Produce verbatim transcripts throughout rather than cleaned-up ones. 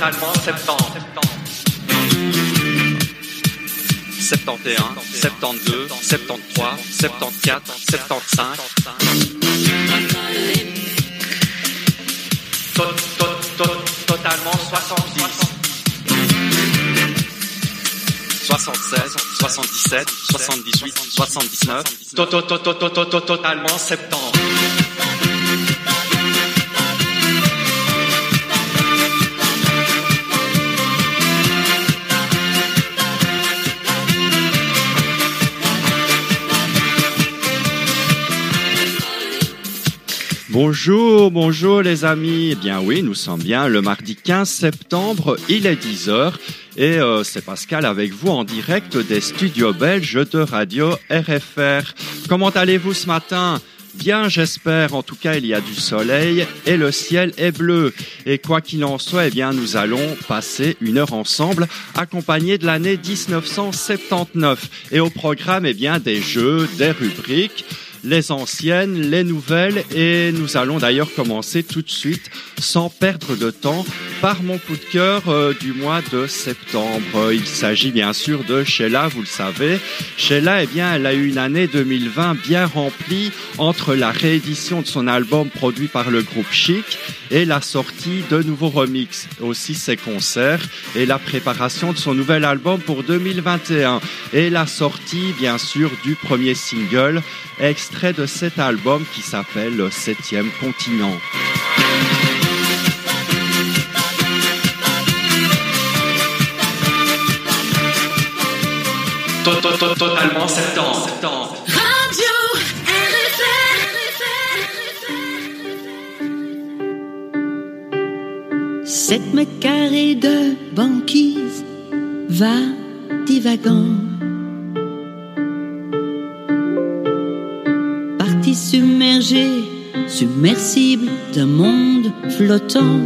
Totalement soixante-dix. soixante et onze, soixante-douze, soixante-treize, soixante-quatorze, soixante-quinze. Totalement soixante-dix. soixante-seize, soixante-dix-sept, soixante-dix-huit, soixante-dix-neuf. Totalement soixante-dix. Bonjour, bonjour les amis. Eh bien oui, nous sommes bien le mardi quinze septembre, il est dix heures et euh, c'est Pascal avec vous en direct des studios belges de Radio R F R. Comment allez-vous ce matin ? Bien, j'espère. En tout cas, il y a du soleil et le ciel est bleu. Et quoi qu'il en soit, eh bien, nous allons passer une heure ensemble, accompagnés de l'année dix-neuf cent soixante-dix-neuf. Et au programme, eh bien, des jeux, des rubriques, les anciennes, les nouvelles, et nous allons d'ailleurs commencer tout de suite, sans perdre de temps, par mon coup de cœur euh, du mois de septembre. Il s'agit bien sûr de Sheila, vous le savez. Sheila, eh bien, elle a eu une année deux mille vingt bien remplie entre la réédition de son album produit par le groupe Chic et la sortie de nouveaux remixes, aussi ses concerts et la préparation de son nouvel album pour deux mille vingt et un et la sortie, bien sûr, du premier single, extrait de cet album qui s'appelle Le Septième Continent. Totalement septembre. Radio R F R. Sept mètres carrés de banquise, va divagant. Partie submergée, submersible d'un monde flottant.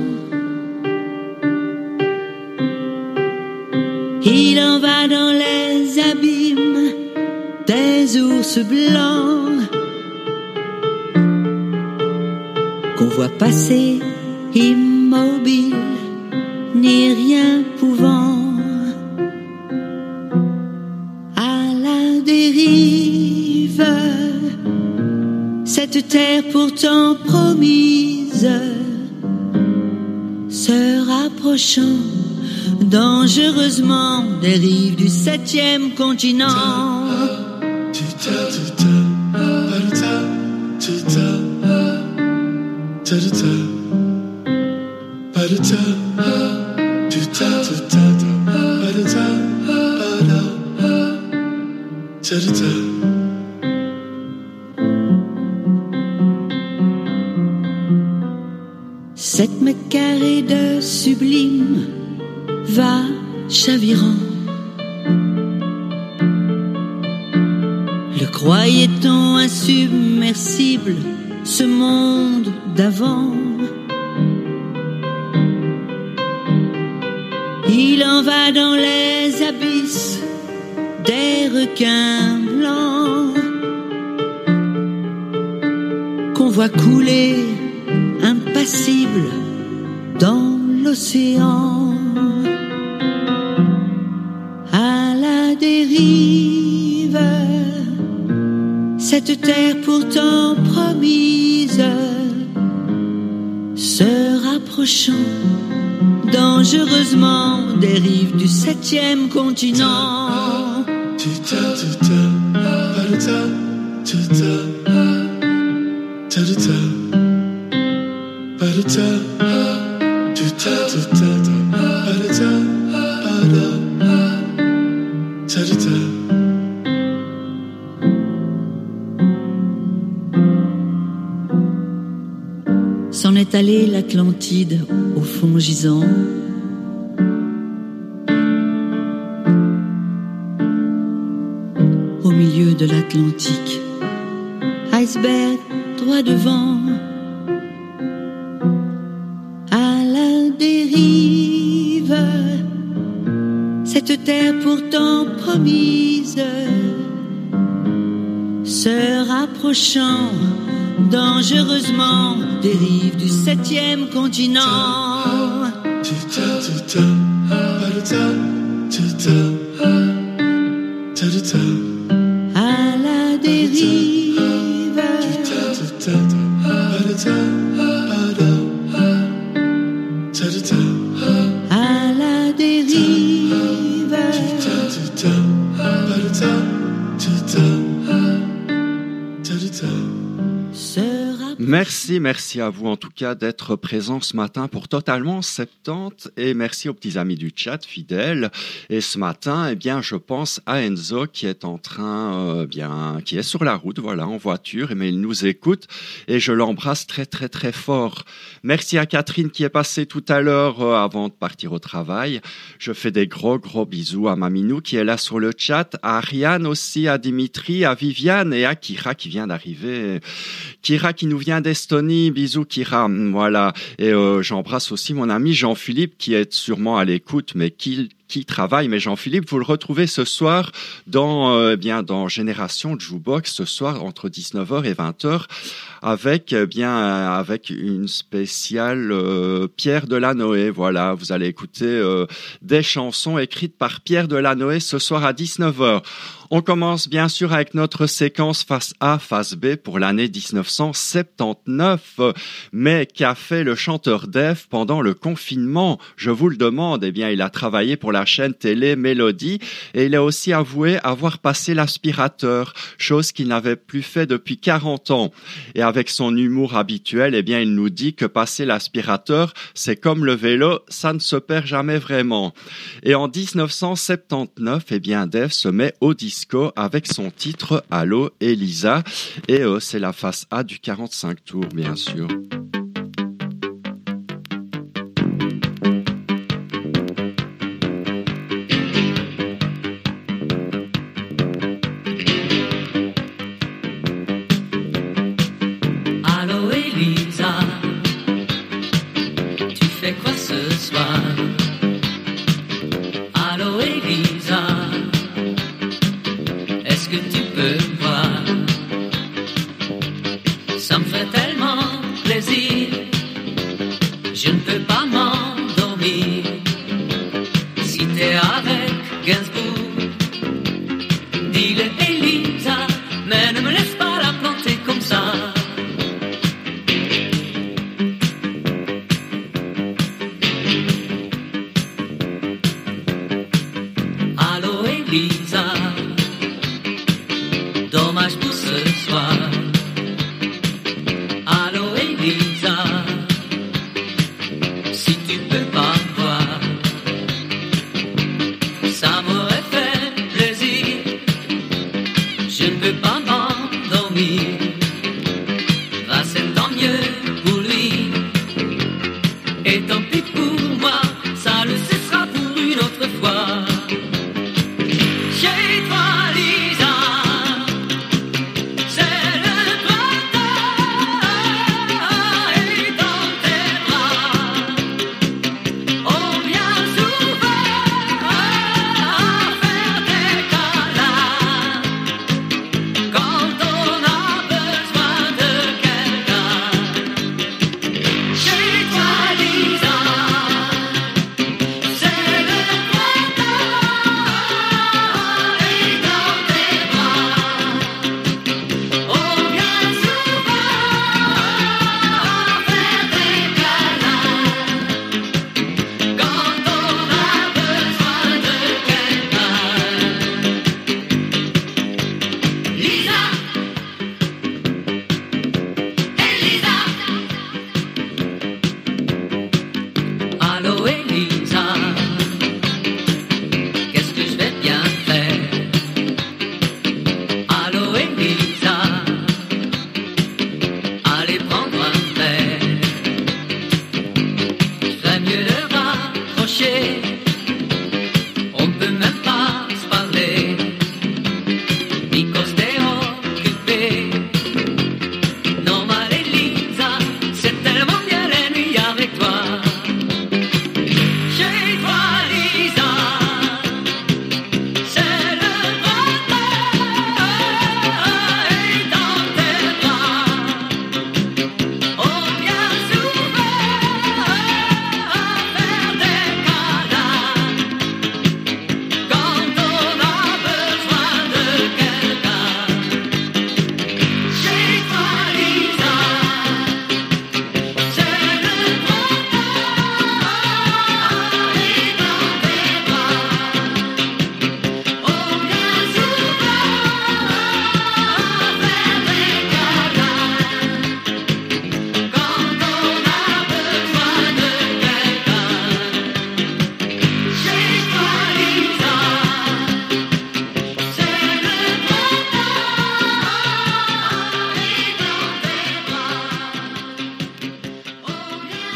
Il en va dans les abîmes des ours blancs qu'on voit passer immobile, ni rien pouvant. À la dérive, cette terre pourtant promise se rapprochant dangereusement des rives du septième continent. Sept mètres carrés de sublime va chavirant. Le croyait-on insubmersible, ce monde d'avant? Il en va dans les abysses des requins blancs qu'on voit couler impassible dans l'océan. Dérive, cette terre pourtant promise, se rapprochant dangereusement des rives du septième continent. S'en est allée l'Atlantide au fond gisant. Au milieu de l'Atlantique, iceberg droit devant. À la dérive, cette terre pourtant promise, se rapprochant dangereusement des rives du septième continent. À la dérive. À la dérive. Merci, merci à vous en tout cas d'être présents ce matin pour Totalement soixante-dix et merci aux petits amis du chat fidèles. Et ce matin, eh bien, je pense à Enzo qui est en train, euh, bien, qui est sur la route, voilà, en voiture, mais il nous écoute et je l'embrasse très, très, très fort. Merci à Catherine qui est passée tout à l'heure euh, avant de partir au travail. Je fais des gros, gros bisous à Maminou qui est là sur le chat, à Ariane aussi, à Dimitri, à Viviane et à Kira qui vient d'arriver. Kira qui nous vient d'Estonie, bisous Kira, voilà. Et euh, j'embrasse aussi mon ami Jean-Philippe qui est sûrement à l'écoute, mais qui, qui travaille. Mais Jean-Philippe, vous le retrouvez ce soir dans, euh, bien, dans Génération Jukebox, ce soir entre dix-neuf heures et vingt heures, avec, eh bien, avec une spéciale euh, Pierre Delanoé. Voilà, vous allez écouter euh, des chansons écrites par Pierre Delanoé ce soir à dix-neuf heures. On commence bien sûr avec notre séquence face A, face B pour l'année dix-neuf cent soixante-dix-neuf. Mais qu'a fait le chanteur Def pendant le confinement? Je vous le demande. Eh bien, il a travaillé pour la chaîne télé Mélodie et il a aussi avoué avoir passé l'aspirateur, chose qu'il n'avait plus fait depuis quarante ans. Et avec son humour habituel, eh bien, il nous dit que passer l'aspirateur, c'est comme le vélo, ça ne se perd jamais vraiment. Et en dix-neuf cent soixante-dix-neuf, eh bien, Def se met au disque avec son titre Allo Elisa et euh, c'est la face A du quarante-cinq tours bien sûr. Allo Elisa, tu fais quoi ce soir? Allo Elisa, que tu peux voir, ça me fait tellement plaisir, je ne peux pas m'endormir, si t'es avec Gainsbourg, dis-le Elisa, mais ne me laisse pas la planter comme ça. Allô Elisa, dommage pour ce soir. Allô Elisa,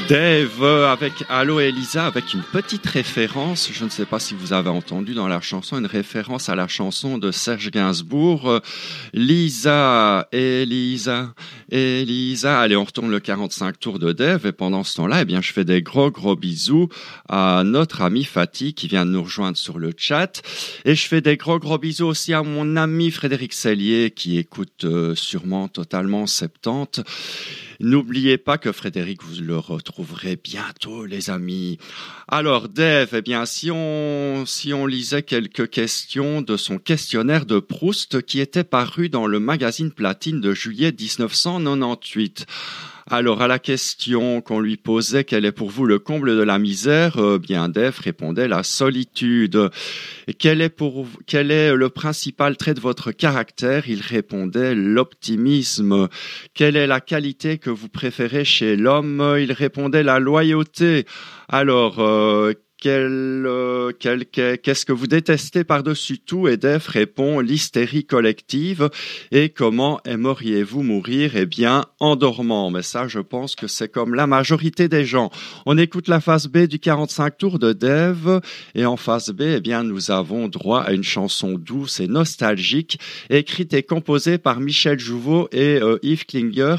Dave avec Allo Elisa, avec une petite référence, je ne sais pas si vous avez entendu dans la chanson, une référence à la chanson de Serge Gainsbourg, Lisa, Elisa, Elisa. Allez, on retourne le quarante-cinq tours de Dave et pendant ce temps-là, eh bien, je fais des gros gros bisous à notre ami Fatih qui vient de nous rejoindre sur le chat et je fais des gros gros bisous aussi à mon ami Frédéric Cellier qui écoute sûrement Totalement soixante-dix. N'oubliez pas que Frédéric, vous le retrouverez bientôt, les amis. Alors, Dave, eh bien, si on, si on lisait quelques questions de son questionnaire de Proust qui était paru dans le magazine Platine de juillet dix-neuf cent quatre-vingt-dix-huit. Alors, à la question qu'on lui posait, quel est pour vous le comble de la misère? Eh bien, Def répondait la solitude. Et quel est pour, quel est le principal trait de votre caractère? Il répondait l'optimisme. Quelle est la qualité que vous préférez chez l'homme? Il répondait la loyauté. Alors, euh, Quel, euh, quel, qu'est-ce que vous détestez par-dessus tout? Et Def répond l'hystérie collective. Et comment aimeriez-vous mourir? Eh bien, en dormant. Mais ça, je pense que c'est comme la majorité des gens. On écoute la phase B du quarante-cinq tours de Def. Et en phase B, eh bien, nous avons droit à une chanson douce et nostalgique, écrite et composée par Michel Jouveau et euh, Yves Klinger.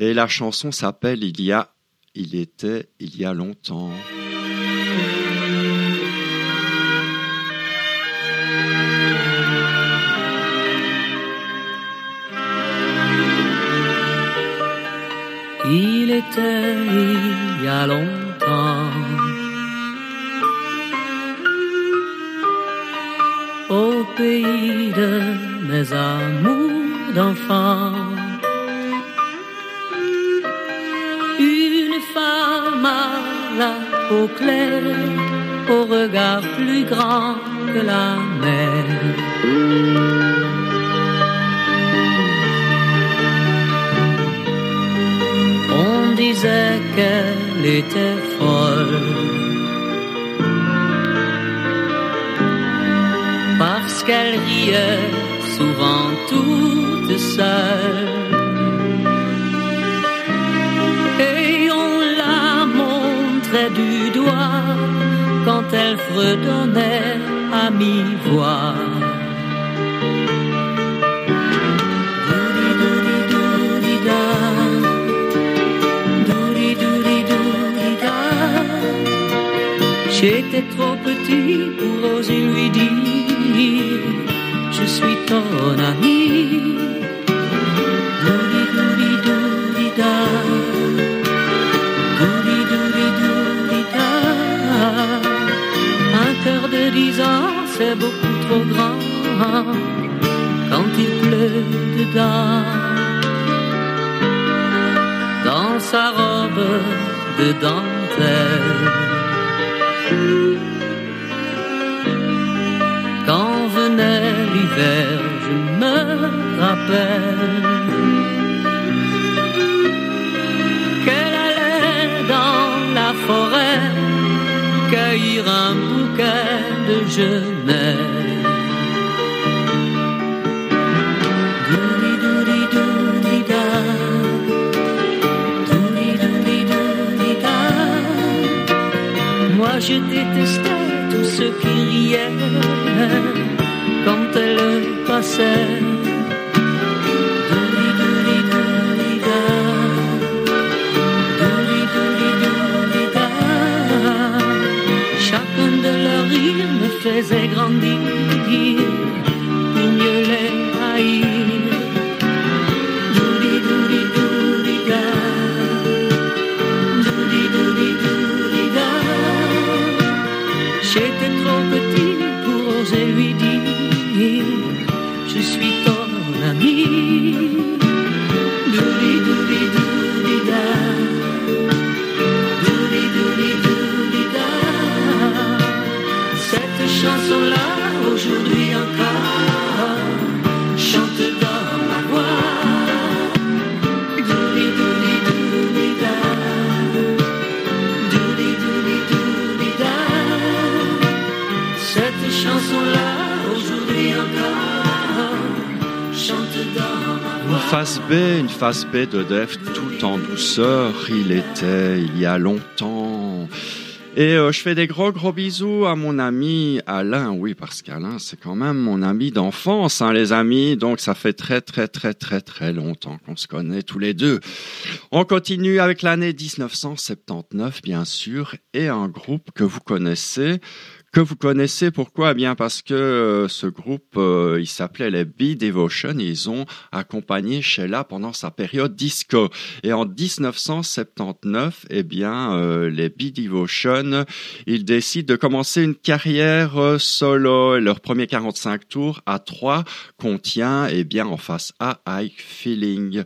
Et la chanson s'appelle Il y a, il était, il y a longtemps. Il était il y a longtemps, au pays de mes amours d'enfant, une femme à la peau claire, au regard plus grand que la mer. Disait qu'elle était folle parce qu'elle riait souvent toute seule et on la montrait du doigt quand elle fredonnait à mi-voix. J'étais trop petit pour oser lui dire je suis ton ami. Doudi doudi doudi da, doudi doudi doudi da. Un cœur de dix ans c'est beaucoup trop grand quand il pleut dedans. Dans sa robe de dentelle, quand venait l'hiver, je me rappelle qu'elle allait dans la forêt cueillir un bouquet de genêts. Doudi doudi doudi da. Moi je détestais tous ceux qui riaient quand elle passait. Douli douli douli da, douli douli douli da. Chacun de leurs rires me faisait grandir pour mieux les haïr. Douli douli douli da, douli douli douli da. J'étais trop petit pour oser lui dire je suis ton ami. Doudi doudi doudi da, doudi doudi doudi da. Cette chanson-là aujourd'hui encore chante dans ma voix. Doudi doudi doudi da, doudi doudi doudi da. Cette chanson-là, aujourd'hui encore, chante dans ma voix. Une phase B, une phase B de Def, tout en douceur, il était il y a longtemps. Et euh, je fais des gros gros bisous à mon ami Alain, oui, parce qu'Alain, c'est quand même mon ami d'enfance, hein, les amis. Donc, ça fait très très très très très longtemps qu'on se connaît tous les deux. On continue avec l'année dix-neuf cent soixante-dix-neuf, bien sûr, et un groupe que vous connaissez. Que vous connaissez, pourquoi? Eh bien, parce que euh, ce groupe, euh, il s'appelait les B. Devotion, et ils ont accompagné Sheila pendant sa période disco. Et en dix-neuf cent soixante-dix-neuf, eh bien, euh, les B. Devotion, ils décident de commencer une carrière euh, solo. Et leur premier quarante-cinq tours à trois contient, eh bien, en face A, I Feeling.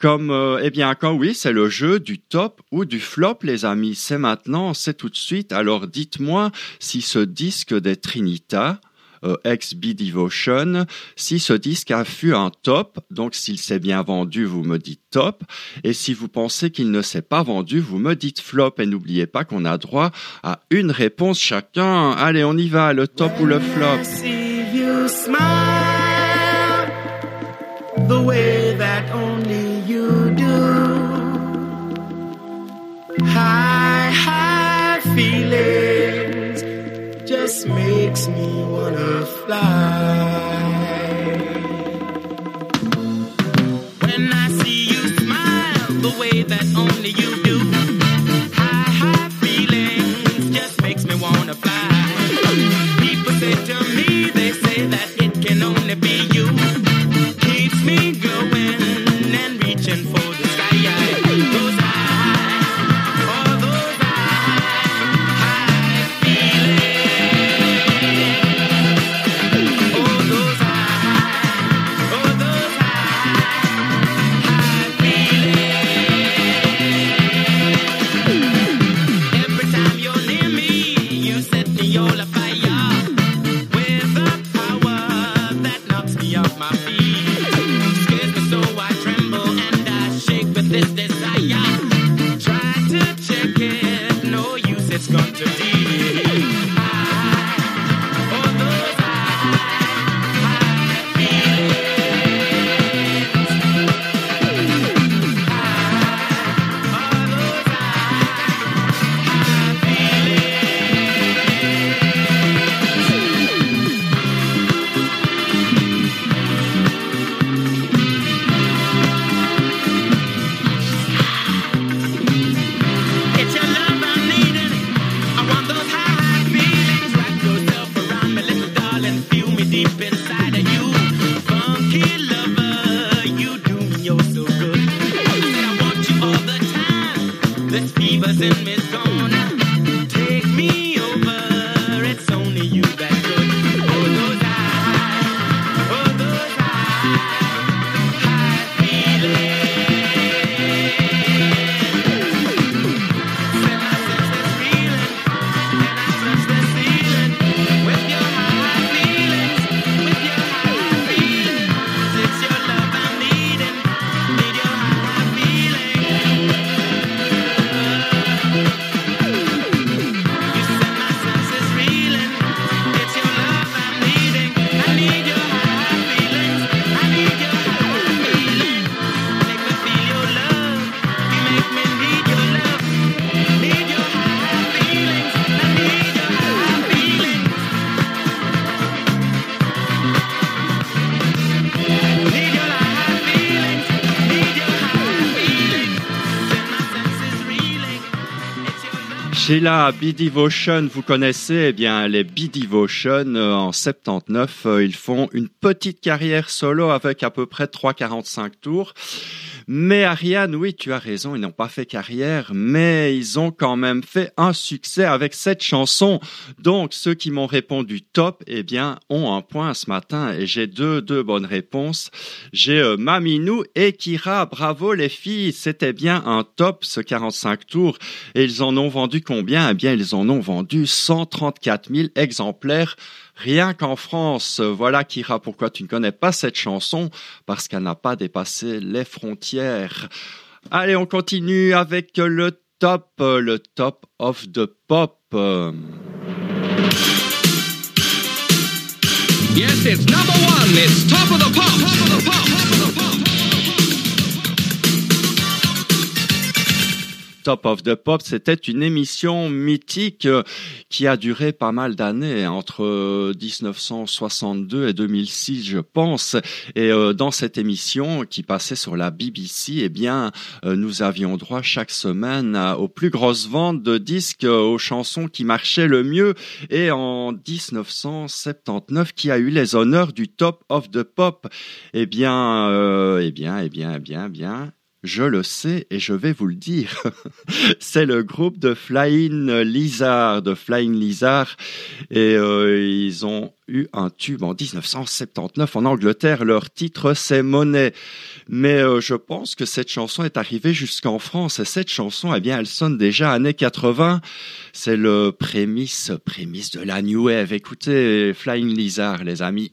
Comme, euh, eh bien, quand oui, c'est le jeu du top ou du flop, les amis. C'est maintenant, c'est tout de suite. Alors, dites-moi si ce disque des Trinita, euh, ex-B. Devotion, si ce disque a fut un top. Donc, s'il s'est bien vendu, vous me dites top. Et si vous pensez qu'il ne s'est pas vendu, vous me dites flop. Et n'oubliez pas qu'on a droit à une réponse chacun. Allez, on y va, le top When ou le flop. I see you smile, the way that only high, high feelings just makes me wanna fly. When I see you smile the way that only you do, high, high feelings just makes me wanna fly. People say to me, they say that it can only be you. Keeps me going and reaching for the sky. Those Sheila, B. Devotion, vous connaissez, eh bien, les B. Devotion, euh, en soixante-dix-neuf, euh, ils font une petite carrière solo avec à peu près trois quarante-cinq tours. Mais Ariane, oui, tu as raison, ils n'ont pas fait carrière, mais ils ont quand même fait un succès avec cette chanson. Donc, ceux qui m'ont répondu top, eh bien, ont un point ce matin et j'ai deux, deux bonnes réponses. J'ai euh, Maminou et Kira. Bravo les filles, c'était bien un top ce quarante-cinq tours. Et ils en ont vendu combien? Eh bien, ils en ont vendu cent trente-quatre mille exemplaires. Rien qu'en France. Voilà, Kira, pourquoi tu ne connais pas cette chanson? Parce qu'elle n'a pas dépassé les frontières. Allez, on continue avec le top, le top of the pop. Yes, it's number one, it's top of the pop, top of the pop, top of the pop. Top of the Pop, c'était une émission mythique qui a duré pas mal d'années, entre dix-neuf cent soixante-deux et deux mille six, je pense. Et dans cette émission qui passait sur la B B C, eh bien, nous avions droit chaque semaine aux plus grosses ventes de disques, aux chansons qui marchaient le mieux. Et en dix-neuf cent soixante-dix-neuf, qui a eu les honneurs du Top of the Pop? Eh bien, euh, eh bien, eh bien, eh bien, eh bien... je le sais et je vais vous le dire. C'est le groupe de Flying Lizard, de Flying Lizard, et euh, ils ont eu un tube en dix-neuf cent soixante-dix-neuf en Angleterre. Leur titre, c'est Money. Mais euh, je pense que cette chanson est arrivée jusqu'en France. Et cette chanson, eh bien, elle sonne déjà années quatre-vingts. C'est le prémisse, prémisse de la New Wave. Écoutez, Flying Lizard, les amis.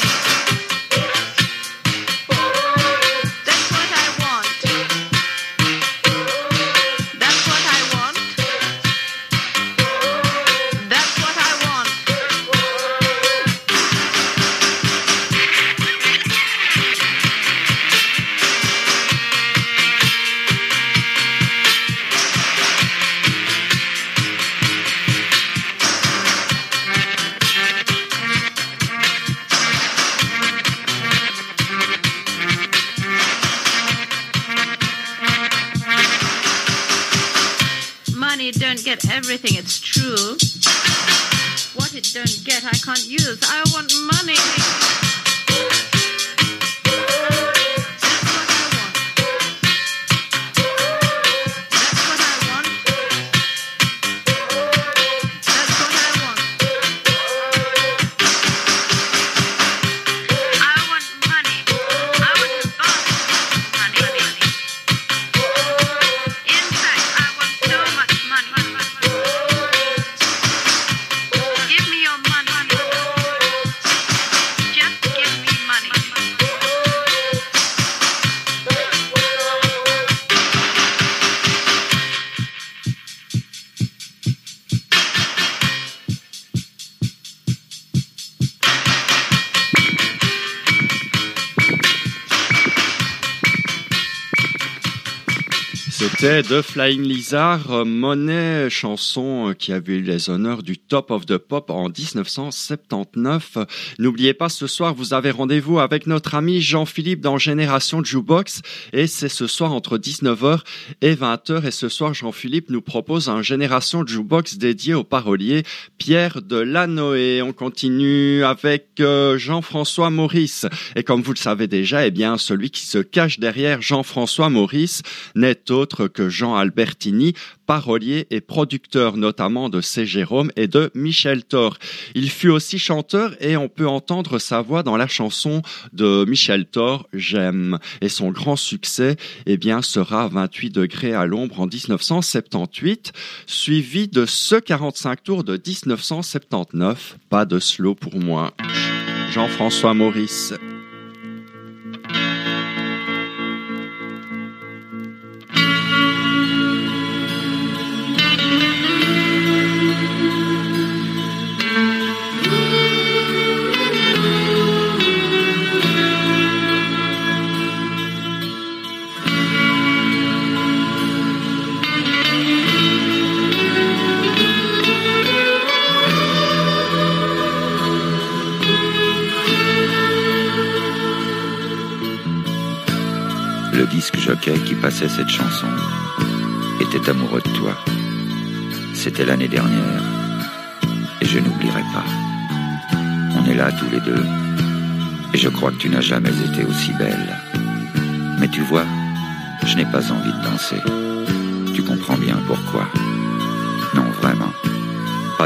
Get everything, it's true. What it don't get, I can't use. I want money. C'était de Flying Lizard, Money, chanson qui avait eu les honneurs du Top of the Pop en dix-neuf cent soixante-dix-neuf. N'oubliez pas, ce soir, vous avez rendez-vous avec notre ami Jean-Philippe dans Génération Jukebox, et c'est ce soir entre dix-neuf heures et vingt heures. Et ce soir, Jean-Philippe nous propose un Génération Jukebox dédié au parolier Pierre Delanoé. On continue avec euh, Jean-François Maurice. Et comme vous le savez déjà, eh bien, celui qui se cache derrière Jean-François Maurice n'est autre que Jean Albertini, parolier et producteur notamment de C. Jérôme et de Michel Thor. Il fut aussi chanteur et on peut entendre sa voix dans la chanson de Michel Thor, J'aime. Et son grand succès, eh bien, sera vingt-huit degrés à l'ombre en dix-neuf cent soixante-dix-huit, suivi de ce quarante-cinq tours de dix-neuf cent soixante-dix-neuf. Pas de slow pour moi. Jean-François Maurice. Le disque jockey qui passait cette chanson était amoureux de toi. C'était l'année dernière et je n'oublierai pas. On est là tous les deux et je crois que tu n'as jamais été aussi belle. Mais tu vois, je n'ai pas envie de danser. Tu comprends bien pourquoi.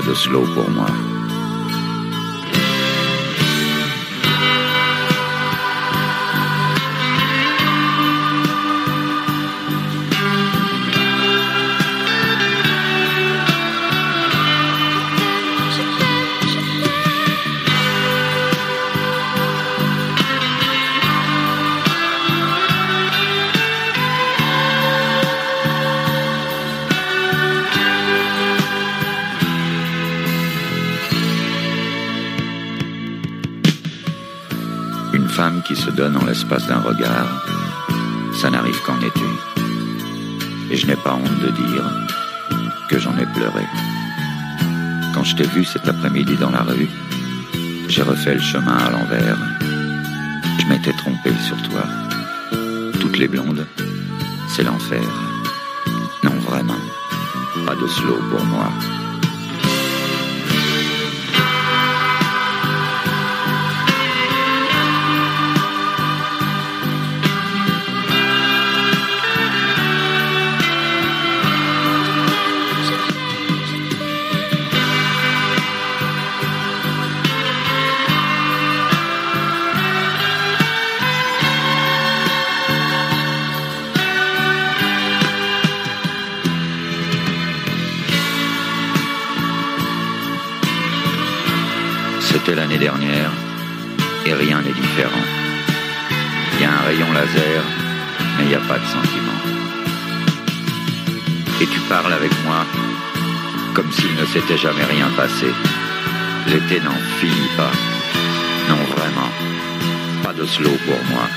de slow pour moi. Femme qui se donne en l'espace d'un regard, ça n'arrive qu'en été. Et je n'ai pas honte de dire que j'en ai pleuré. Quand je t'ai vu cet après-midi dans la rue, j'ai refait le chemin à l'envers. Je m'étais trompé sur toi. Toutes les blondes, c'est l'enfer. Non, vraiment, pas de slow pour moi. C'était l'année dernière et rien n'est différent. Il y a un rayon laser, mais il n'y a pas de sentiment. Et tu parles avec moi comme s'il ne s'était jamais rien passé. L'été n'en finit pas. Non, vraiment, pas de slow pour moi.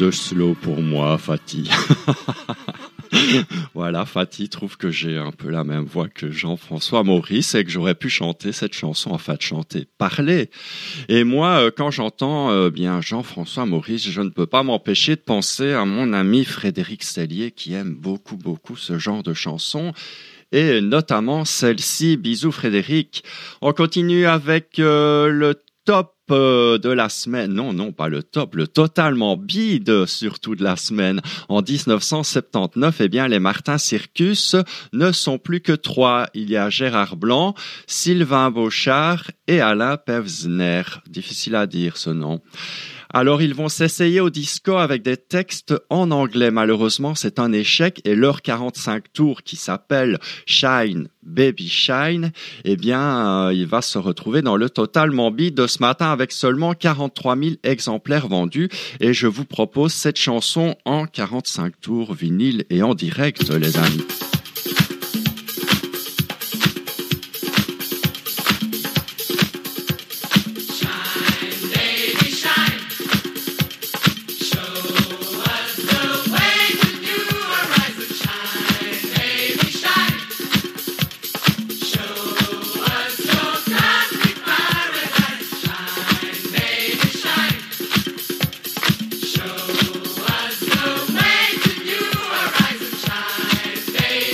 De slow pour moi, Fatih. Voilà, Fatih trouve que j'ai un peu la même voix que Jean-François Maurice et que j'aurais pu chanter cette chanson, enfin chanter, parler. Et moi, quand j'entends euh, bien Jean-François Maurice, je ne peux pas m'empêcher de penser à mon ami Frédéric Cellier qui aime beaucoup, beaucoup ce genre de chansons. Et notamment celle-ci, bisous Frédéric. On continue avec euh, le top de la semaine, non, non, pas le top, le totalement bide, surtout de la semaine. En dix-neuf cent soixante-dix-neuf, eh bien, les Martin Circus ne sont plus que trois. Il y a Gérard Blanc, Sylvain Bochard et Alain Pevsner. Difficile à dire, ce nom. Alors, ils vont s'essayer au disco avec des textes en anglais. Malheureusement, c'est un échec et leur quarante-cinq tours qui s'appelle Shine, Baby Shine, eh bien, euh, il va se retrouver dans le totalement bide de ce matin avec seulement quarante-trois mille exemplaires vendus. Et je vous propose cette chanson en quarante-cinq tours vinyle et en direct, les amis. Hey!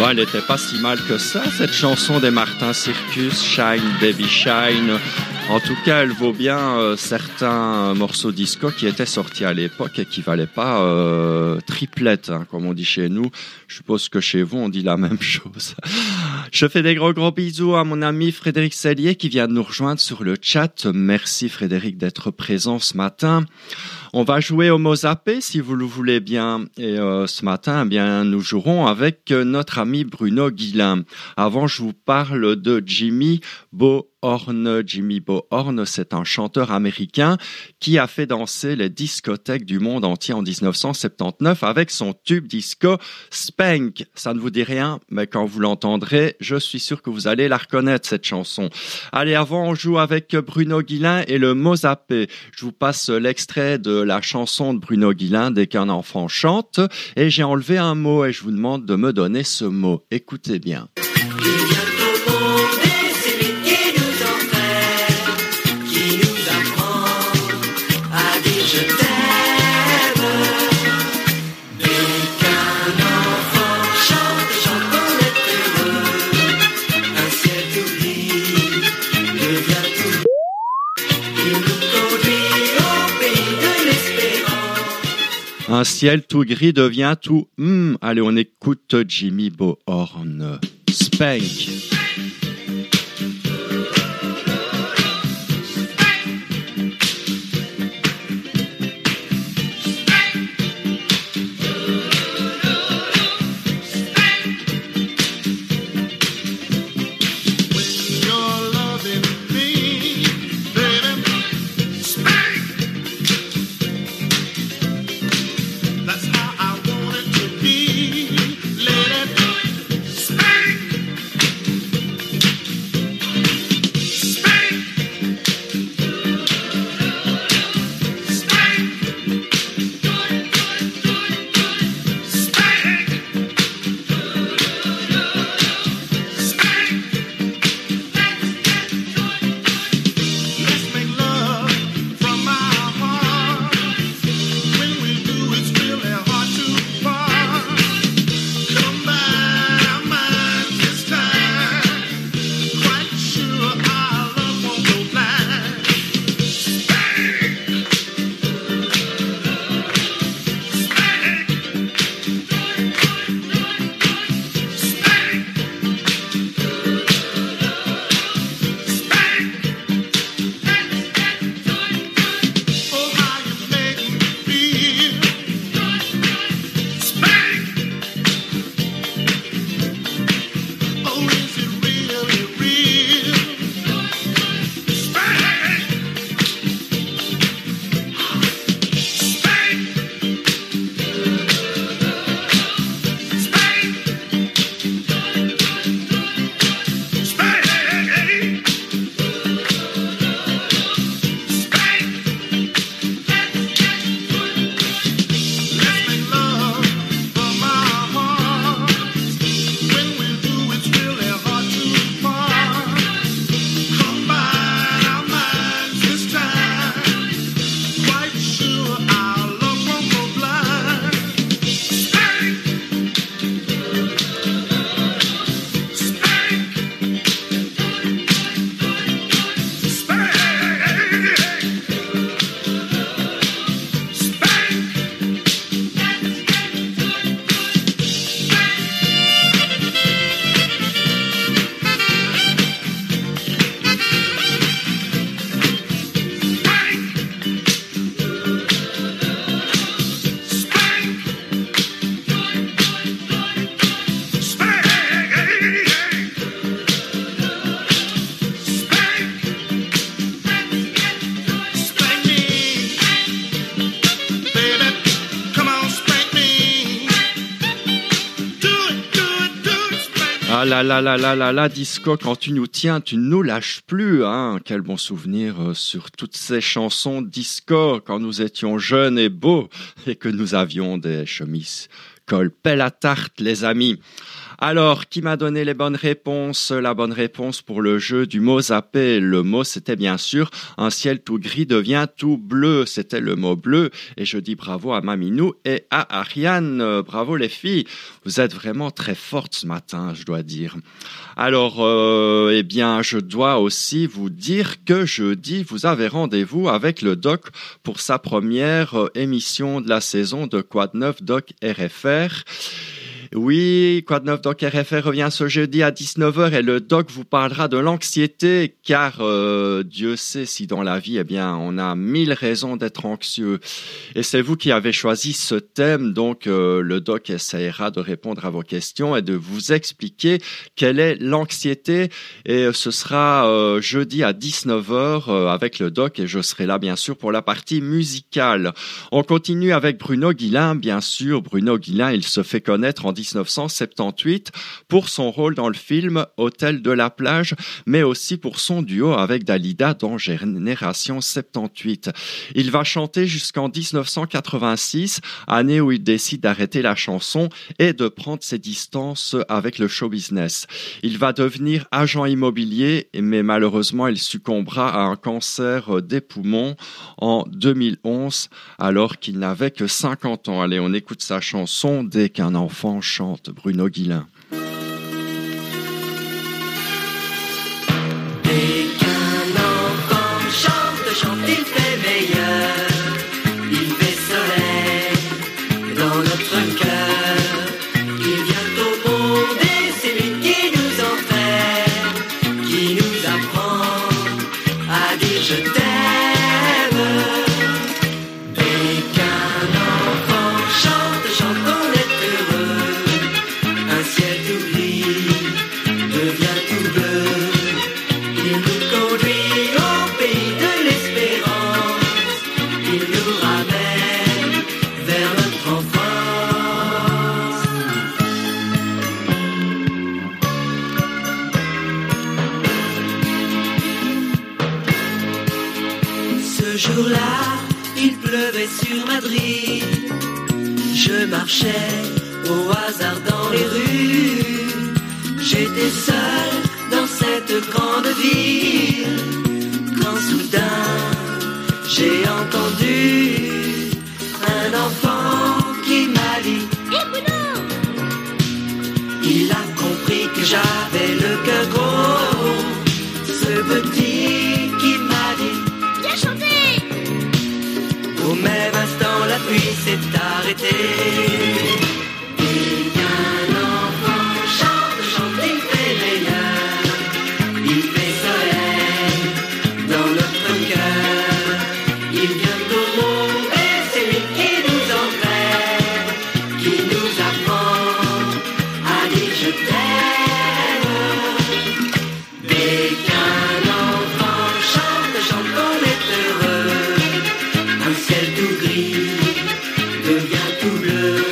Bon, elle n'était pas si mal que ça, cette chanson des Martin Circus, Shine, Baby Shine. En tout cas, elle vaut bien euh, certains morceaux disco qui étaient sortis à l'époque et qui valaient pas euh, triplette, hein, comme on dit chez nous. Je suppose que chez vous, on dit la même chose. Je fais des gros gros bisous à mon ami Frédéric Cellier qui vient de nous rejoindre sur le chat. Merci Frédéric d'être présent ce matin. On va jouer au mot zappé si vous le voulez bien. Et euh, ce matin, eh bien, nous jouerons avec notre ami Bruno Guillain. Avant, je vous parle de Jimmy Bo Horne. Jimmy Bo Horne, c'est un chanteur américain qui a fait danser les discothèques du monde entier en dix-neuf cent soixante-dix-neuf avec son tube disco Spank. Ça ne vous dit rien, mais quand vous l'entendrez, je suis sûr que vous allez la reconnaître, cette chanson. Allez, avant, on joue avec Bruno Guillain et le mot zappé. Je vous passe l'extrait de la chanson de Bruno Guillain, Dès qu'un enfant chante, et j'ai enlevé un mot et je vous demande de me donner ce mot. Écoutez bien. Un ciel tout gris devient tout... Mmh. Allez, on écoute Jimmy Bo Horne. Spank. La la la la la disco, quand tu nous tiens, tu ne nous lâches plus. Hein. Quel bon souvenir sur toutes ces chansons disco quand nous étions jeunes et beaux et que nous avions des chemises col pelle à tarte, les amis. Alors, qui m'a donné les bonnes réponses? La bonne réponse pour le jeu du mot zappé. Le mot, c'était bien sûr « Un ciel tout gris devient tout bleu ». C'était le mot bleu. Et je dis bravo à Maminou et à Ariane. Bravo les filles. Vous êtes vraiment très fortes ce matin, je dois dire. Alors, euh, eh bien, je dois aussi vous dire que jeudi, vous avez rendez-vous avec le doc pour sa première émission de la saison de Quad neuf Doc R F R. Oui, Quad neuf Doc R F R revient ce jeudi à dix-neuf heures et le doc vous parlera de l'anxiété car euh, Dieu sait si dans la vie, eh bien, on a mille raisons d'être anxieux. Et c'est vous qui avez choisi ce thème, donc euh, le doc essaiera de répondre à vos questions et de vous expliquer quelle est l'anxiété. Et ce sera euh, jeudi à dix-neuf heures euh, avec le doc et je serai là, bien sûr, pour la partie musicale. On continue avec Bruno Guillain, bien sûr. Bruno Guillain, il se fait connaître en dix-neuf cent soixante-dix-huit pour son rôle dans le film Hôtel de la plage, mais aussi pour son duo avec Dalida dans Génération soixante-dix-huit. Il va chanter jusqu'en dix-neuf cent quatre-vingt-six, année où il décide d'arrêter la chanson et de prendre ses distances avec le show business. Il va devenir agent immobilier, mais malheureusement, il succombera à un cancer des poumons en deux mille onze, alors qu'il n'avait que cinquante ans. Allez, on écoute sa chanson Dès qu'un enfant chante, Bruno Guillain. Dès qu'un enfant chante, chante, il fait meilleur. Il fait soleil dans notre cœur. Il vient au monde et c'est lui qui nous enferme, qui nous apprend à dire je t'aime. Sur Madrid, je marchais au hasard dans les rues. J'étais seul dans cette grande ville. Quand soudain, j'ai entendu un enfant qui m'a dit hey, Bruno. Il a compris que j'avais le cœur gros. Ce petit qui m'a dit bien chanté. Au même instant, la pluie s'est arrêtée. Devient tout bleu.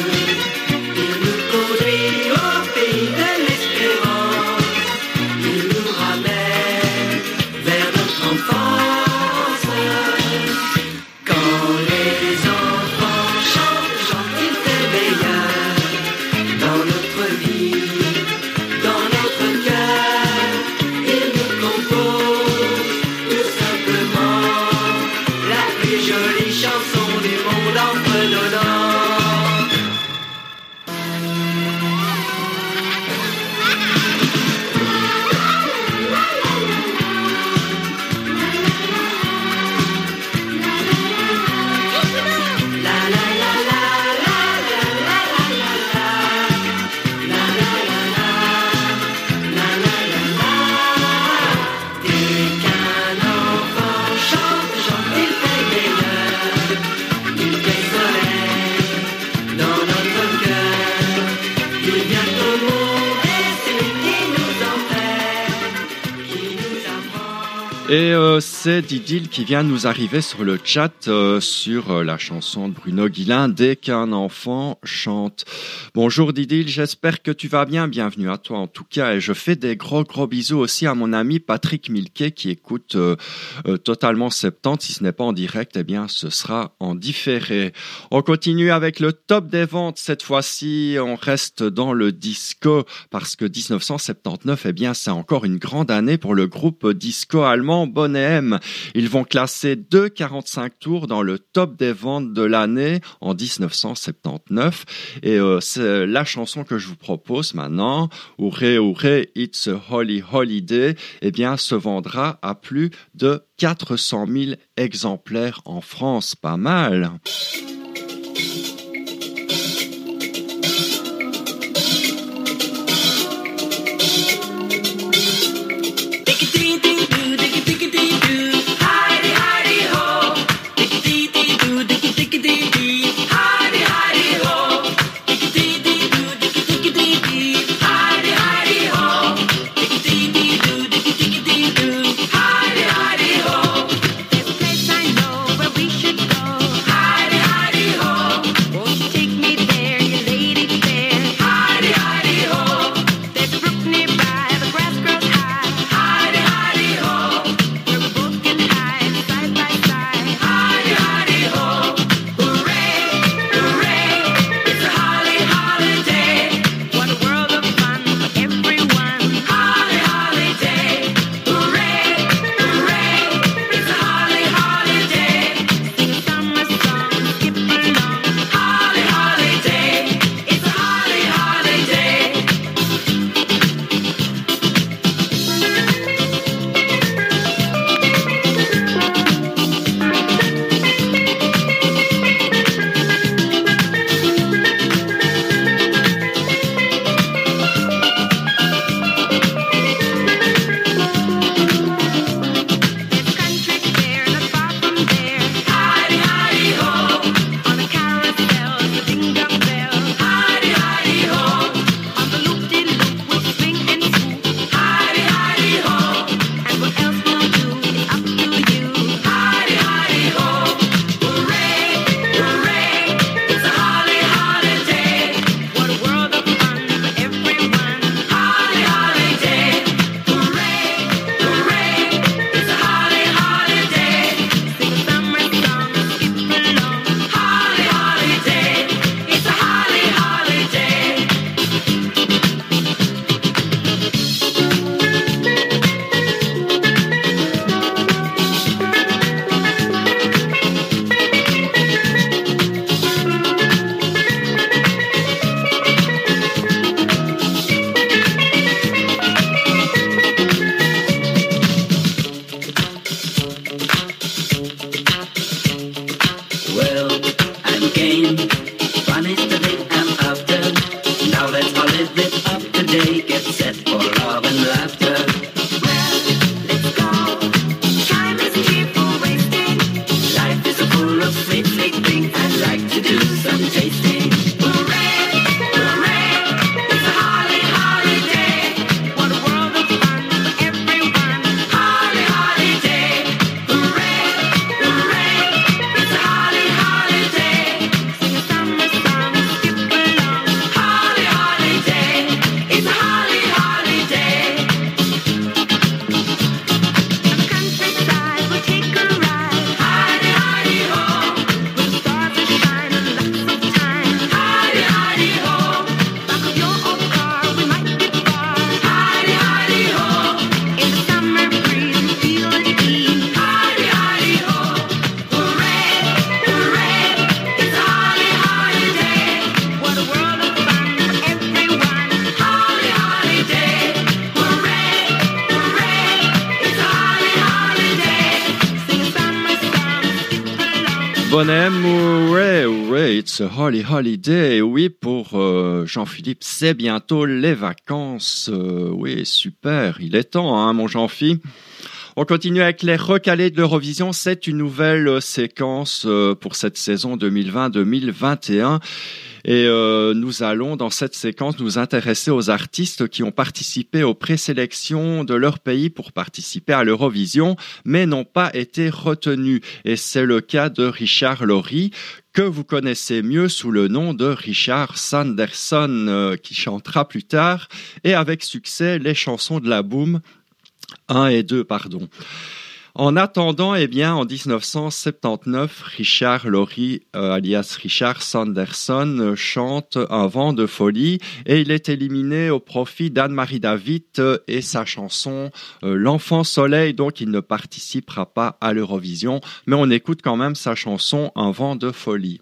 Et euh, c'est Didil qui vient nous arriver sur le chat euh, sur euh, la chanson de Bruno Guillain, Dès qu'un enfant chante. Bonjour Didil, j'espère que tu vas bien, bienvenue à toi en tout cas. Et je fais des gros gros bisous aussi à mon ami Patrick Milquet qui écoute euh, euh, Totalement soixante-dix. Si ce n'est pas en direct, eh bien ce sera en différé. On continue avec le top des ventes cette fois-ci. On reste dans le disco parce que dix-neuf cent soixante-dix-neuf, eh bien c'est encore une grande année pour le groupe disco allemand Bonnet M. Ils vont classer deux quarante-cinq tours dans le top des ventes de l'année en dix-neuf cent soixante-dix-neuf. Et euh, c'est la chanson que je vous propose maintenant, Ouré Ouré, It's a Holy Holiday, eh bien, se vendra à plus de quatre cent mille exemplaires en France. Pas mal. Holy Holiday, oui, pour euh, Jean-Philippe, c'est bientôt les vacances. Euh, oui, super, il est temps, hein, mon Jean-Philippe. On continue avec les recalés de l'Eurovision. C'est une nouvelle séquence pour cette saison deux mille vingt deux mille vingt et un. Et euh, nous allons, dans cette séquence, nous intéresser aux artistes qui ont participé aux présélections de leur pays pour participer à l'Eurovision, mais n'ont pas été retenus. Et c'est le cas de Richard Laurie, que vous connaissez mieux sous le nom de Richard Sanderson, euh, qui chantera plus tard, et avec succès, les chansons de la Boom, un et deux, pardon. En attendant, eh bien, en dix-neuf cent soixante-dix-neuf, Richard Laurie, euh, alias Richard Sanderson, euh, chante Un vent de folie et il est éliminé au profit d'Anne-Marie David euh, et sa chanson euh, L'enfant soleil, donc il ne participera pas à l'Eurovision, mais on écoute quand même sa chanson Un vent de folie.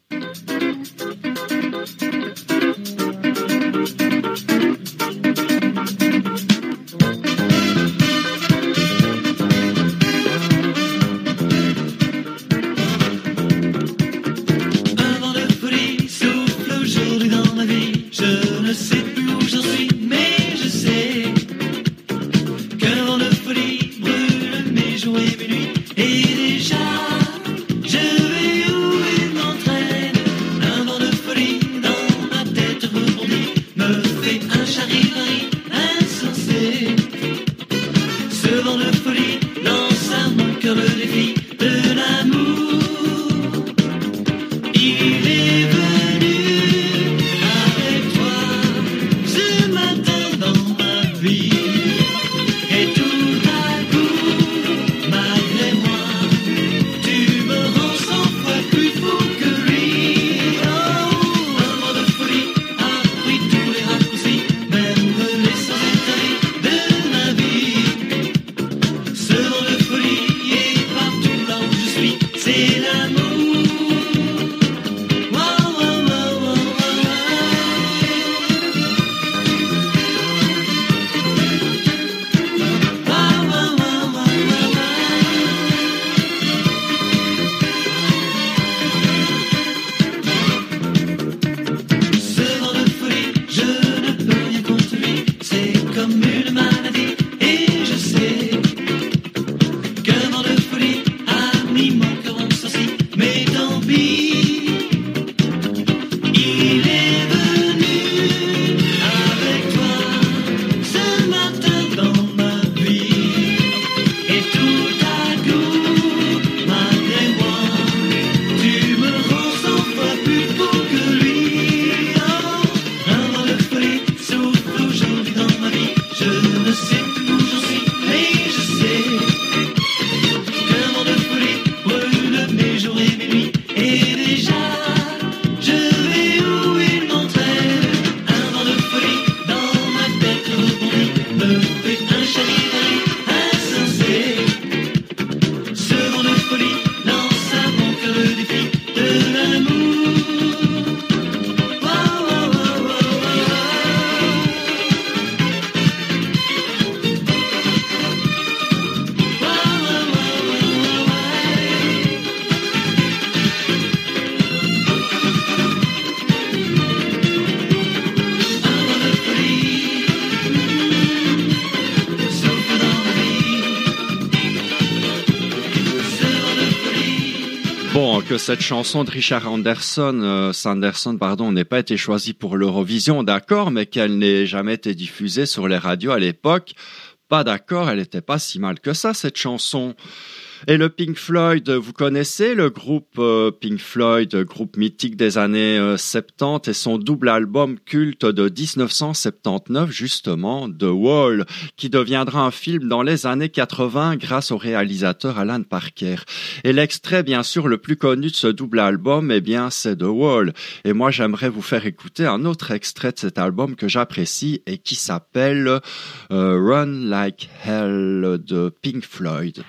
Cette chanson de Richard Anderson, euh, Sanderson, pardon, n'ait pas été choisie pour l'Eurovision, d'accord, mais qu'elle n'ait jamais été diffusée sur les radios à l'époque, pas d'accord, elle n'était pas si mal que ça, cette chanson. Et le Pink Floyd, vous connaissez le groupe euh, Pink Floyd, groupe mythique des années euh, soixante-dix, et son double album culte de dix-neuf cent soixante-dix-neuf, justement, The Wall, qui deviendra un film dans les années quatre-vingts grâce au réalisateur Alan Parker. Et l'extrait, bien sûr, le plus connu de ce double album, eh bien, c'est The Wall. Et moi, j'aimerais vous faire écouter un autre extrait de cet album que j'apprécie et qui s'appelle euh, Run Like Hell de Pink Floyd.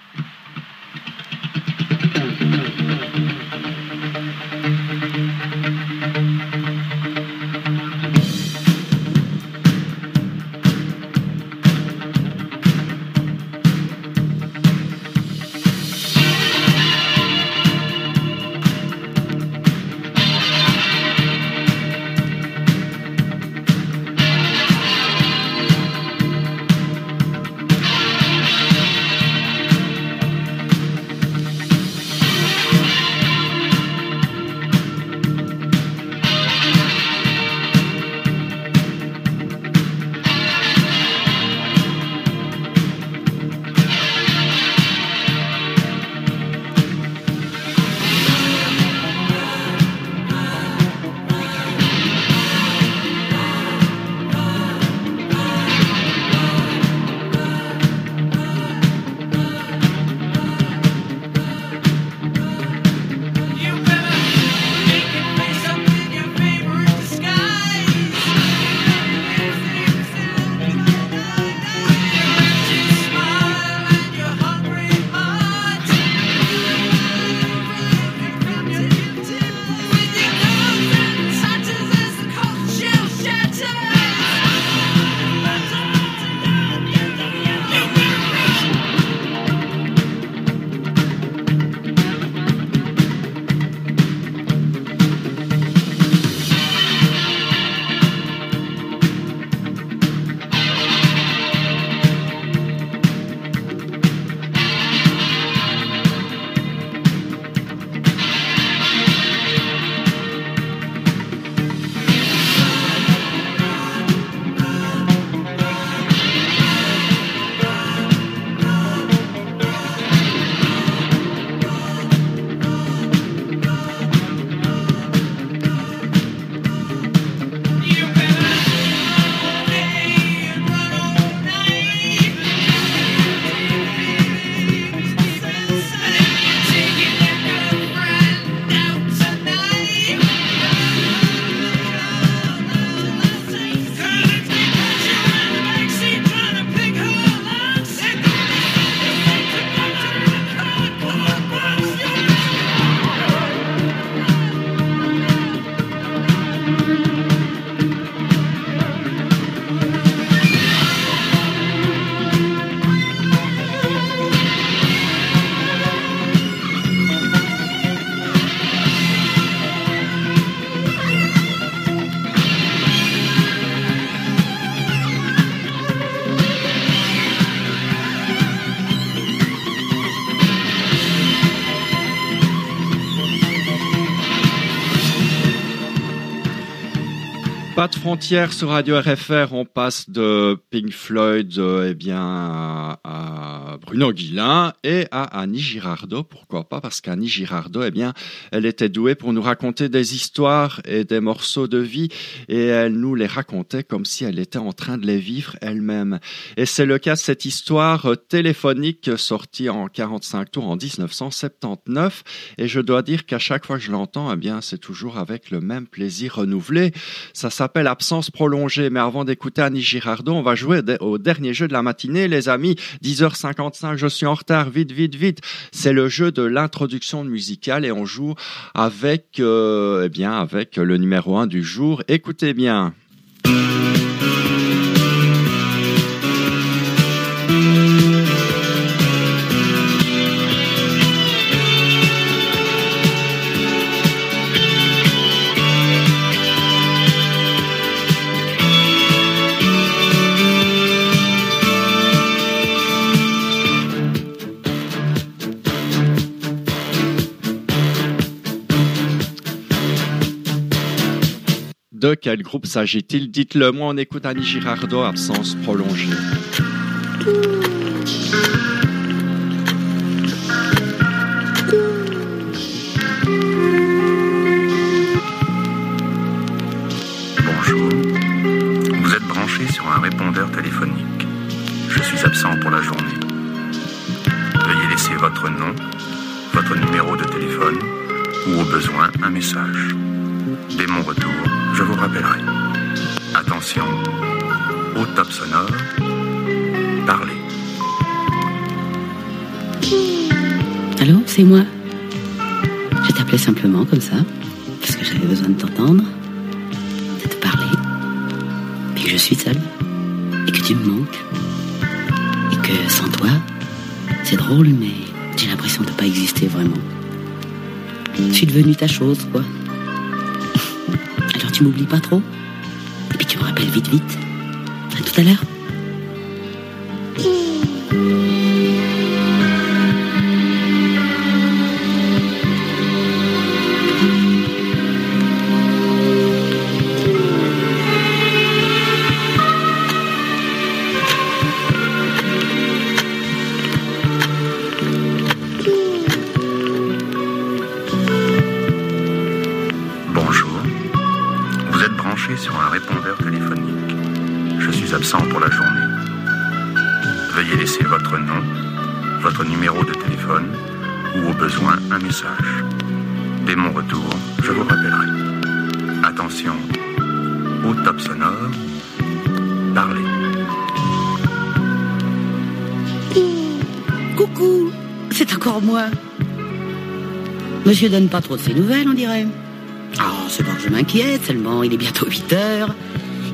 Pas de frontières sur Radio R F R, on passe de Pink Floyd euh, eh bien, à Bruno Guillain et à Annie Girardot. Pourquoi pas ? Parce qu'Annie Girardot, eh bien, elle était douée pour nous raconter des histoires et des morceaux de vie et elle nous les racontait comme si elle était en train de les vivre elle-même. Et c'est le cas de cette histoire téléphonique sortie en quarante-cinq tours en dix-neuf cent soixante-dix-neuf et je dois dire qu'à chaque fois que je l'entends, eh bien, c'est toujours avec le même plaisir renouvelé. Ça s'appelle s'appelle Absence prolongée, mais avant d'écouter Annie Girardot, on va jouer au dernier jeu de la matinée, les amis. dix heures cinquante-cinq, je suis en retard, vite, vite, vite. C'est le jeu de l'introduction musicale et on joue avec, euh, eh bien, avec le numéro un du jour. Écoutez bien. De quel groupe s'agit-il? Dites-le moi, on écoute Annie Girardot, Absence prolongée. Bonjour, vous êtes branché sur un répondeur téléphonique. Je suis absent pour la journée. Veuillez laisser votre nom, votre numéro de téléphone ou au besoin un message. Dès mon retour, je vous rappellerai. Attention, au top sonore, parlez. Allô, c'est moi. Je t'appelais simplement comme ça, parce que j'avais besoin de t'entendre, de te parler, et que je suis seule, et que tu me manques, et que sans toi, c'est drôle, mais j'ai l'impression de ne pas exister vraiment. Je suis devenue ta chose, quoi. Tu m'oublies pas trop. Et puis tu me rappelles vite, vite. À tout à l'heure. Monsieur donne pas trop de ses nouvelles, on dirait. Oh, c'est bon, je m'inquiète, seulement il est bientôt huit heures.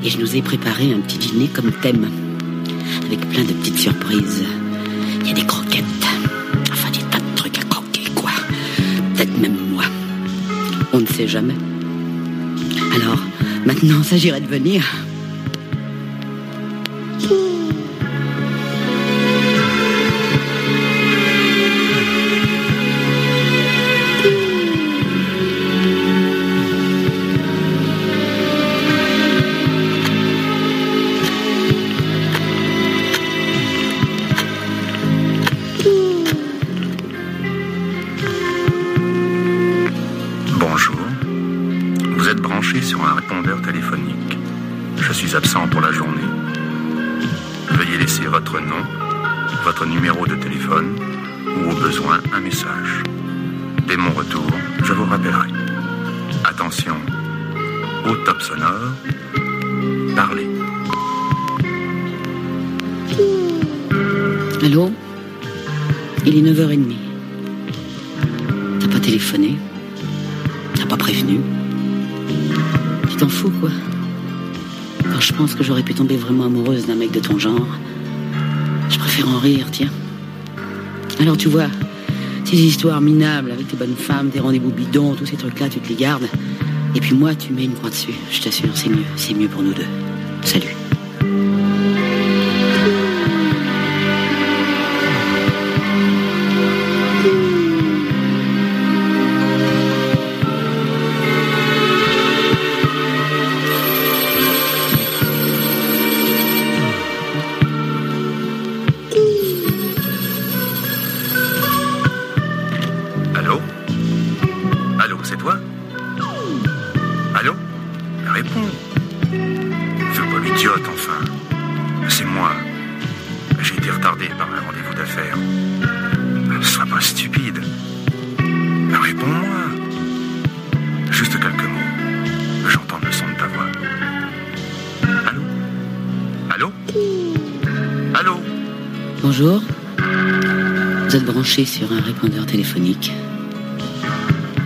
Et je nous ai préparé un petit dîner comme thème. Avec plein de petites surprises. Il y a des croquettes. Enfin, des tas de trucs à croquer, quoi. Peut-être même moi. On ne sait jamais. Alors, maintenant, il s'agirait de venir. Tu vois, ces histoires minables avec tes bonnes femmes, tes rendez-vous bidons, tous ces trucs-là, tu te les gardes. Et puis moi, tu mets une croix dessus. Je t'assure, c'est mieux. C'est mieux pour nous deux. Salut. c'est toi? Allô? Réponds. Fais pas l'idiote, enfin. C'est moi. J'ai été retardé par un rendez-vous d'affaires. Sois pas stupide. Réponds-moi. Juste quelques mots. J'entends le son de ta voix. Allô? Allô? Allô? Bonjour. Vous êtes branché sur un répondeur téléphonique.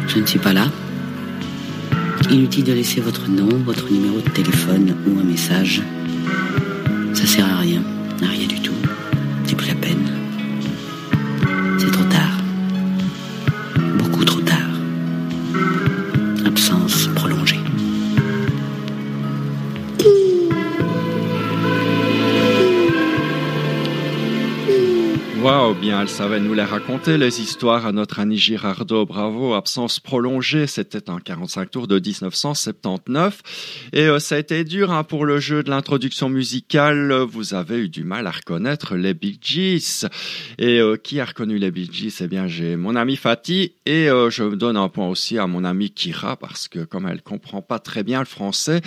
Je ne suis pas là. Inutile de laisser votre nom, votre numéro de téléphone ou un message. Ça sert à rien, à rien du tout. C'est plus la peine. C'est trop tard. Beaucoup trop tard. Absence prolongée. Wow, bien, elle savait nous les raconter, les histoires à notre Annie Girardot. Bravo, absence prolongée, c'était un quarante-cinq tours de dix-neuf cent soixante-dix-neuf. Et euh, ça a été dur hein, pour le jeu de l'introduction musicale. Vous avez eu du mal à reconnaître les Bee Gees. Et euh, qui a reconnu les Bee Gees? Eh bien, j'ai mon ami Fatih et euh, je donne un point aussi à mon ami Kira parce que comme elle comprend pas très bien le français,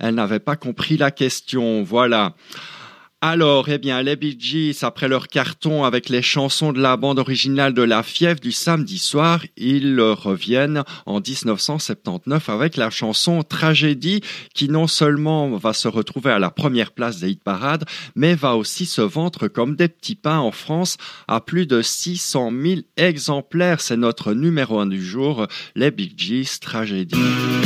elle n'avait pas compris la question. Voilà. Alors, eh bien, les Bee Gees, après leur carton avec les chansons de la bande originale de La Fièvre du samedi soir, ils reviennent en dix-neuf cent soixante-dix-neuf avec la chanson Tragédie, qui non seulement va se retrouver à la première place des hit-parades, mais va aussi se vendre comme des petits pains en France à plus de six cent mille exemplaires. C'est notre numéro un du jour, les Bee Gees, Tragédie. Stay.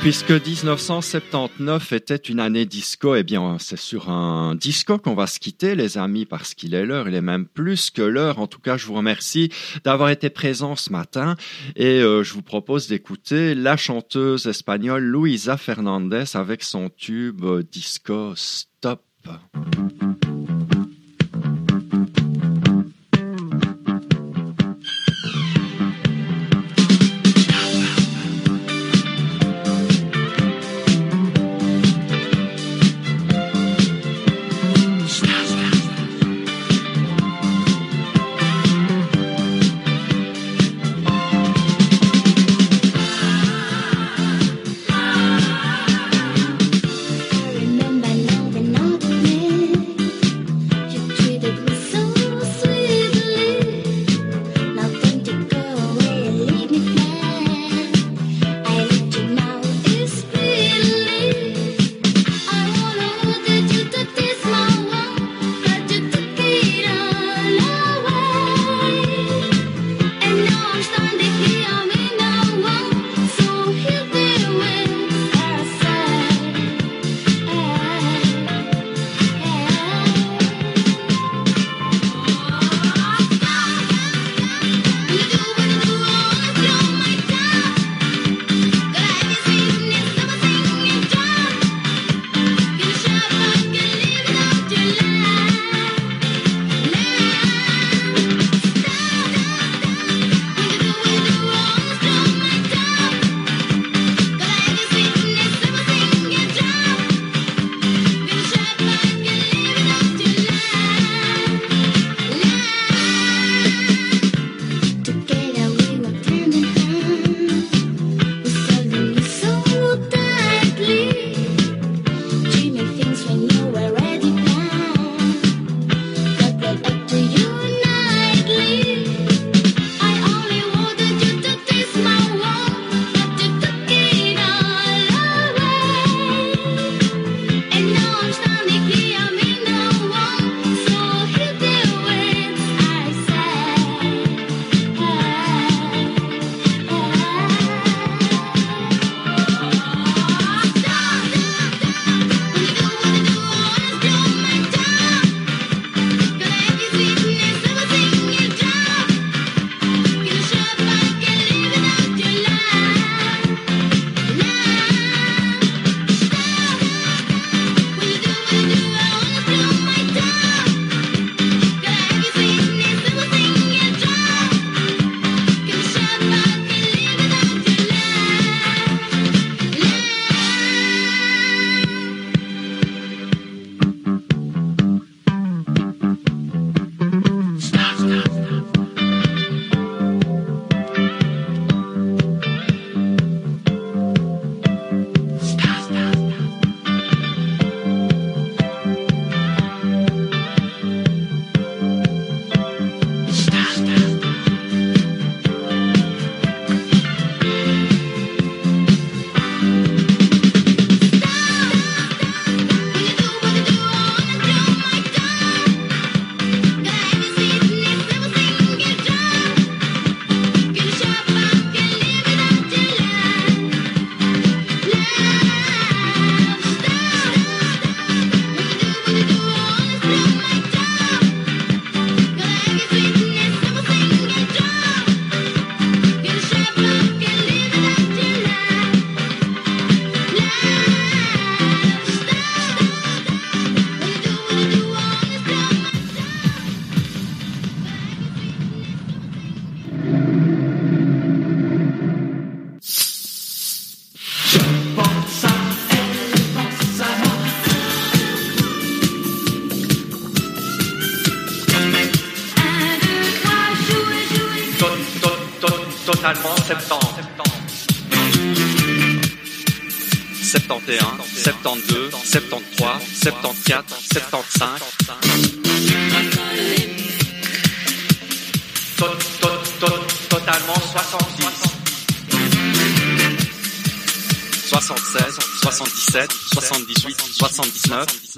puisque dix-neuf cent soixante-dix-neuf était une année disco, eh bien, c'est sur un disco qu'on va se quitter, les amis, parce qu'il est l'heure, il est même plus que l'heure. En tout cas, je vous remercie d'avoir été présents ce matin et euh, je vous propose d'écouter la chanteuse espagnole Luisa Fernandez avec son tube euh, disco Stop.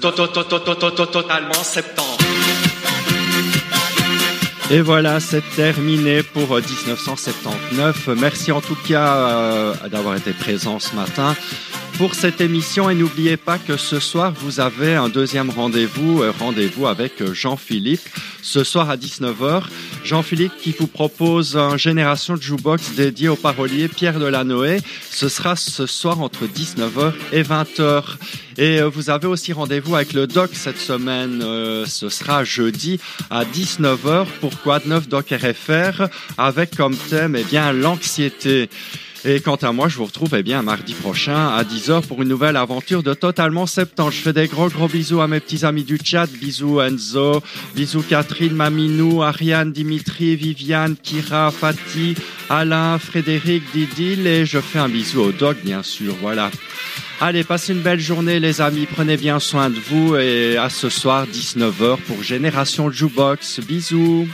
Totalement septembre. Et voilà, c'est terminé pour dix-neuf cent soixante-dix-neuf. Merci en tout cas euh, d'avoir été présent ce matin pour cette émission. Et n'oubliez pas que ce soir, vous avez un deuxième rendez-vous, rendez-vous avec Jean-Philippe, ce soir à dix-neuf heures. Jean-Philippe qui vous propose une génération de jukebox dédiée au parolier Pierre Delanoé. Ce sera ce soir entre dix-neuf heures et vingt heures. Et vous avez aussi rendez-vous avec le doc cette semaine. Euh, ce sera jeudi à dix-neuf heures pour Quad neuf Doc R F R avec comme thème, eh bien, l'anxiété. Et quant à moi, je vous retrouve eh bien mardi prochain à dix heures pour une nouvelle aventure de Totalement soixante-dix. Je fais des gros gros bisous à mes petits amis du chat. Bisous Enzo, bisous Catherine, Maminou, Ariane, Dimitri, Viviane, Kira, Fatih, Alain, Frédéric, Didil. Et je fais un bisou au doc, bien sûr. Voilà. Allez, passez une belle journée les amis. Prenez bien soin de vous. Et à ce soir, dix-neuf heures pour Génération Jukebox. Bisous.